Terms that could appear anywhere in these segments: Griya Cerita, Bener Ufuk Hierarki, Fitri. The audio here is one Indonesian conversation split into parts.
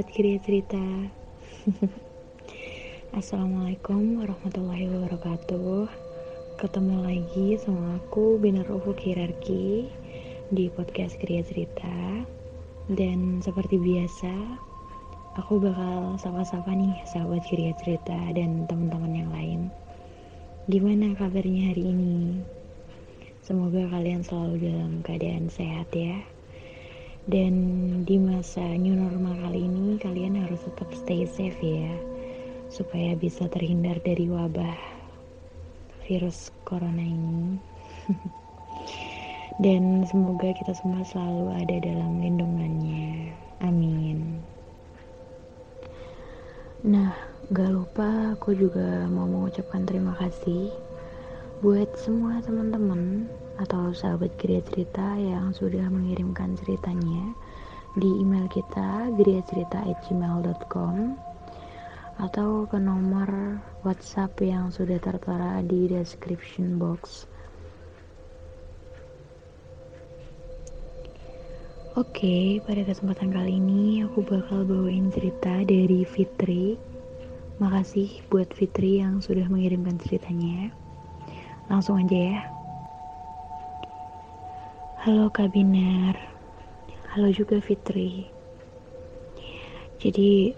Sahabat Griya Cerita. Assalamualaikum warahmatullahi wabarakatuh. Ketemu lagi sama aku Bener Ufuk Hierarki di podcast Griya Cerita. Dan seperti biasa, aku bakal sapa-sapa nih sahabat Griya Cerita dan teman-teman yang lain. Gimana kabarnya hari ini? Semoga kalian selalu dalam keadaan sehat ya. Dan di masa new normal kali ini, kalian harus tetap stay safe ya, supaya bisa terhindar dari wabah virus corona ini. Dan semoga kita semua selalu ada dalam lindungannya, amin. Nah, gak lupa aku juga mau mengucapkan terima kasih buat semua teman-teman atau sahabat Griya Cerita yang sudah mengirimkan ceritanya di email kita griyacerita@gmail.com atau ke nomor WhatsApp yang sudah tertera di description box. Oke, pada kesempatan kali ini aku bakal bawain cerita dari Fitri. Makasih buat Fitri yang sudah mengirimkan ceritanya. Langsung aja ya. Halo Kak Binar. Halo juga Fitri. Jadi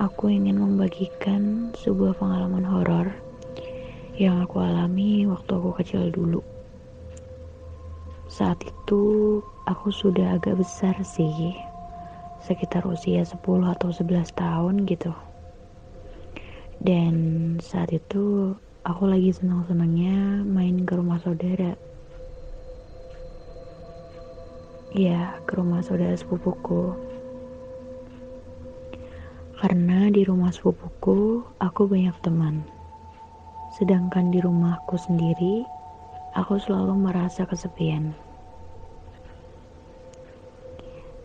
aku ingin membagikan sebuah pengalaman horor yang aku alami waktu aku kecil dulu. Saat itu aku sudah agak besar sih, sekitar usia 10 atau 11 tahun gitu. Dan saat itu aku lagi senang-senangnya main ke rumah saudara. Ya, ke rumah saudara sepupuku. Karena di rumah sepupuku aku banyak teman. Sedangkan di rumahku sendiri aku selalu merasa kesepian.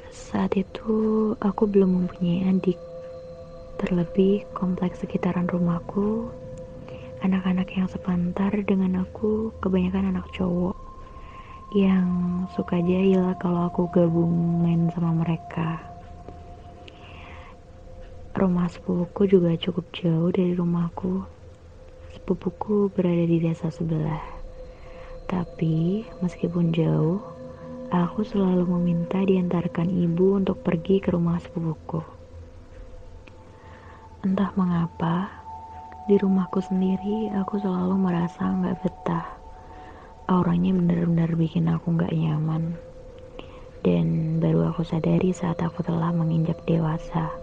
Saat itu aku belum mempunyai adik. Terlebih kompleks sekitaran rumahku, anak-anak yang sepantar dengan aku kebanyakan anak cowok yang suka jahil kalau aku gabungin sama mereka. Rumah sepupuku juga cukup jauh dari rumahku. Sepupuku berada di desa sebelah. Tapi meskipun jauh, aku selalu meminta diantarkan ibu untuk pergi ke rumah sepupuku. Entah mengapa, di rumahku sendiri aku selalu merasa gak betah. Auranya benar-benar bikin aku gak nyaman. Dan baru aku sadari saat aku telah menginjak dewasa,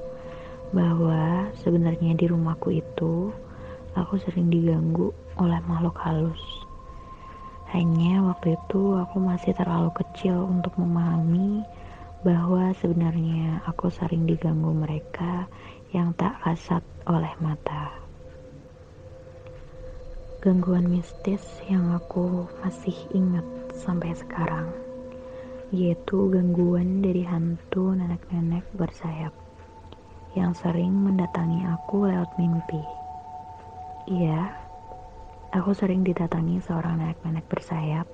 bahwa sebenarnya di rumahku itu aku sering diganggu oleh makhluk halus. Hanya waktu itu aku masih terlalu kecil untuk memahami bahwa sebenarnya aku sering diganggu mereka yang tak kasat oleh mata. Gangguan mistis yang aku masih ingat sampai sekarang, yaitu gangguan dari hantu nenek-nenek bersayap yang sering mendatangi aku lewat mimpi. Iya, aku sering didatangi seorang nenek-nenek bersayap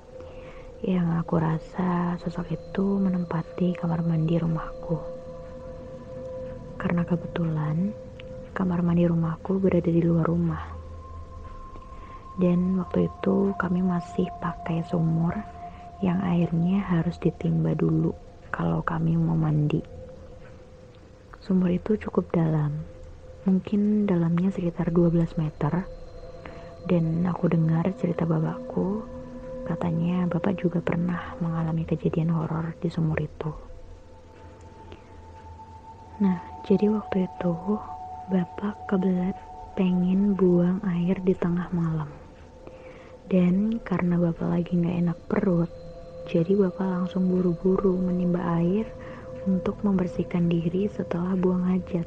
yang aku rasa sosok itu menempati kamar mandi rumahku. Karena kebetulan kamar mandi rumahku berada di luar rumah. Dan waktu itu kami masih pakai sumur yang airnya harus ditimba dulu kalau kami mau mandi. Sumur itu cukup dalam, mungkin dalamnya sekitar 12 meter. Dan aku dengar cerita bapakku, katanya bapak juga pernah mengalami kejadian horor di sumur itu. Nah, jadi waktu itu bapak kebelet pengen buang air di tengah malam. Dan karena bapak lagi gak enak perut, jadi bapak langsung buru-buru menimba air untuk membersihkan diri setelah buang hajat.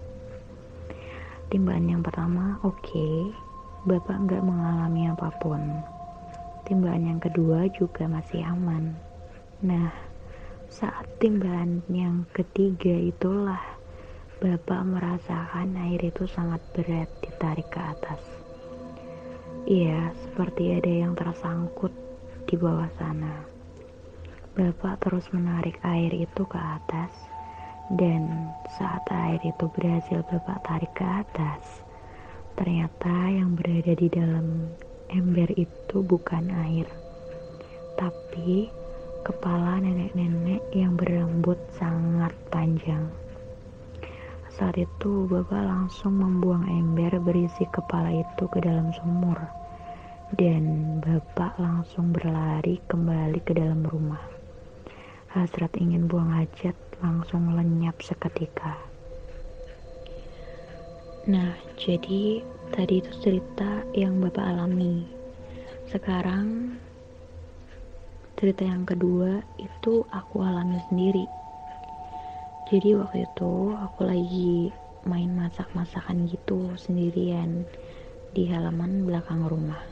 Timbaan yang pertama, oke, bapak gak mengalami apapun. Timbaan yang kedua juga masih aman. Nah, saat timbaan yang ketiga itulah bapak merasakan air itu sangat berat ditarik ke atas. Iya, seperti ada yang tersangkut di bawah sana. Bapak terus menarik air itu ke atas Dan saat air itu berhasil Bapak tarik ke atas, ternyata yang berada di dalam ember itu bukan air, tapi kepala nenek-nenek yang berambut sangat panjang. Saat itu Bapak langsung membuang ember berisi kepala itu ke dalam sumur, dan Bapak langsung berlari kembali ke dalam rumah. Hasrat ingin buang hajat langsung lenyap seketika. Nah, jadi tadi itu cerita yang Bapak alami. Sekarang cerita yang kedua itu aku alami sendiri. Jadi waktu itu aku lagi main masak-masakan gitu sendirian di halaman belakang rumah.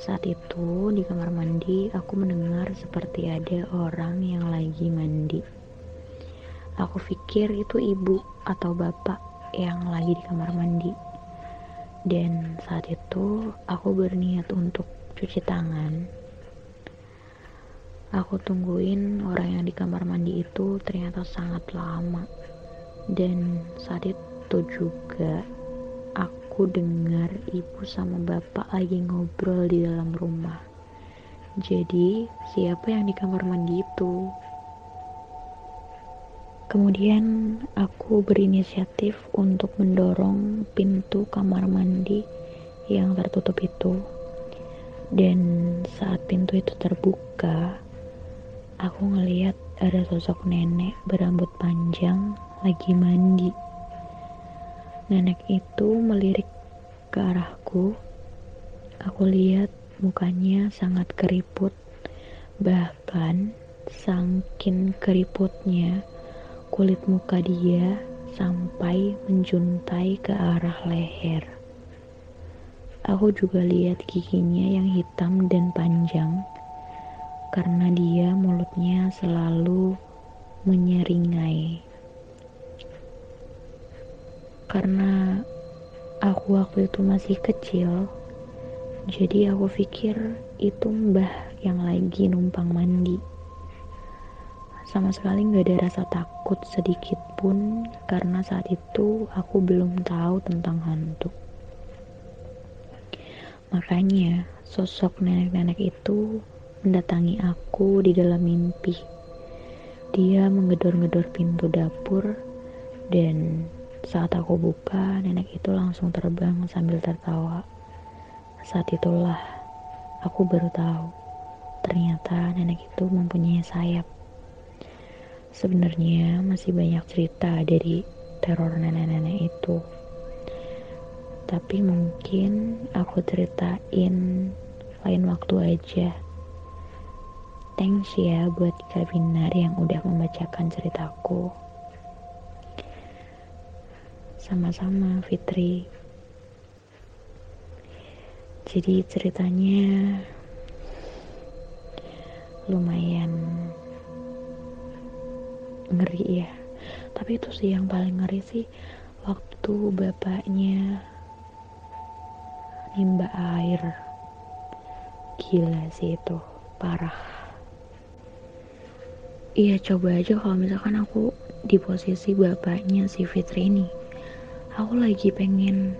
Saat itu di kamar mandi aku mendengar seperti ada orang yang lagi mandi. Aku pikir itu ibu atau bapak yang lagi di kamar mandi. Dan saat itu aku berniat untuk cuci tangan. Aku tungguin orang yang di kamar mandi itu ternyata sangat lama. Dan saat itu juga aku dengar ibu sama bapak lagi ngobrol di dalam rumah. Jadi siapa yang di kamar mandi itu? Kemudian aku berinisiatif untuk mendorong pintu kamar mandi yang tertutup itu. Dan saat pintu itu terbuka, aku ngelihat ada sosok nenek berambut panjang lagi mandi. Nenek itu melirik ke arahku. Aku lihat mukanya sangat keriput. Bahkan saking keriputnya, kulit muka dia sampai menjuntai ke arah leher. Aku juga lihat giginya yang hitam dan panjang, karena dia mulutnya selalu menyeringai. Karena aku waktu itu masih kecil, jadi aku pikir itu mbah yang lagi numpang mandi. Sama sekali gak ada rasa takut sedikit pun, karena saat itu aku belum tahu tentang hantu. Makanya sosok nenek-nenek itu mendatangi aku di dalam mimpi. Dia menggedor-gedor pintu dapur, dan saat aku buka, nenek itu langsung terbang sambil tertawa. Saat itulah aku baru tahu ternyata nenek itu mempunyai sayap. Sebenarnya masih banyak cerita dari teror nenek-nenek itu, tapi mungkin aku ceritain lain waktu aja. Thanks ya buat Kak Binar yang udah membacakan ceritaku. Sama-sama Fitri. Jadi ceritanya lumayan ngeri ya, tapi itu sih yang paling ngeri sih waktu bapaknya nimba air. Gila sih itu, parah. Iya, coba aja kalau misalkan aku di posisi bapaknya si Fitri ini, aku lagi pengen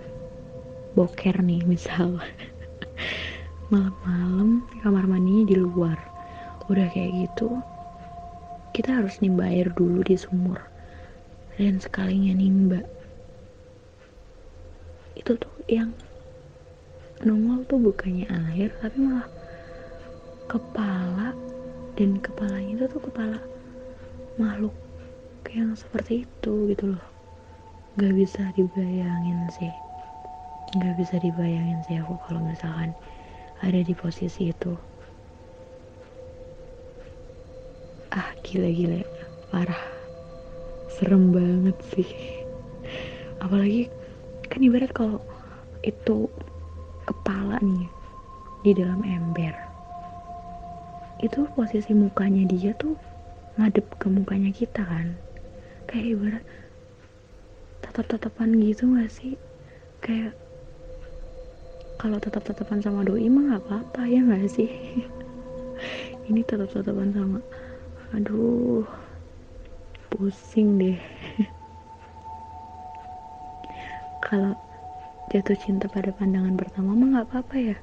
boker nih misal malam-malam kamar mandinya di luar, udah kayak gitu kita harus nimba air dulu di sumur. Dan sekalinya nimba itu tuh yang nongol tuh bukannya air, tapi malah kepala. Dan kepalanya itu tuh kepala makhluk yang seperti itu gitu loh. Gak bisa dibayangin sih aku kalau misalkan ada di posisi itu. Ah, gila-gila, parah, serem banget sih. Apalagi kan ibarat kalau itu kepala nih di dalam ember, itu posisi mukanya dia tuh ngadep ke mukanya kita kan, kayak ibarat tatap-tatapan gitu gak sih? Kayak kalau tatap-tatapan sama doi mah gak apa-apa ya gak sih? Ini tatap-tatapan sama, aduh, pusing deh. Kalau jatuh cinta pada pandangan pertama mah nggak apa-apa ya.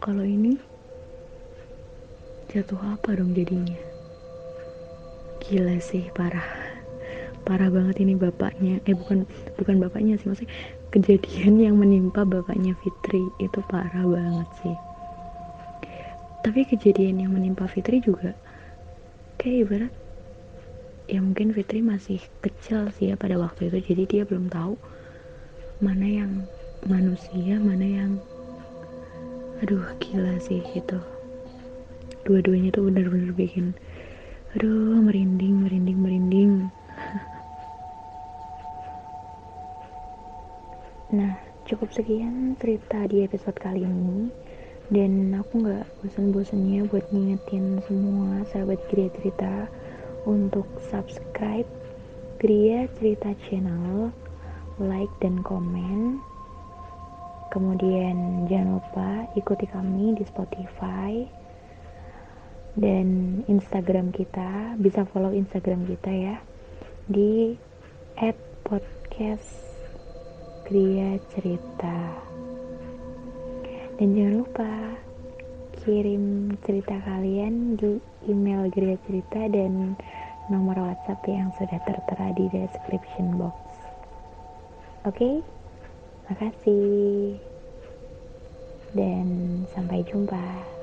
Kalau ini jatuh apa dong jadinya? Gila sih, parah banget ini bapaknya. Bukan bapaknya sih, maksudnya kejadian yang menimpa bapaknya Fitri itu parah banget sih. Tapi kejadian yang menimpa Fitri juga kayak ibarat ya, mungkin Fitri masih kecil sih ya pada waktu itu, jadi dia belum tahu mana yang manusia, mana yang aduh gila sih itu. Dua-duanya tuh benar-benar bikin aduh merinding. Nah, cukup sekian cerita di episode kali ini. Dan aku gak bosan-bosannya buat ngingetin semua sahabat Griya Cerita untuk subscribe Griya Cerita channel, like dan komen. Kemudian jangan lupa ikuti kami di Spotify dan Instagram kita. Bisa follow Instagram kita ya di @podcastgriyacerita. Dan jangan lupa kirim cerita kalian di email Griya Cerita dan nomor WhatsApp yang sudah tertera di description box. Oke? Makasih. Dan sampai jumpa.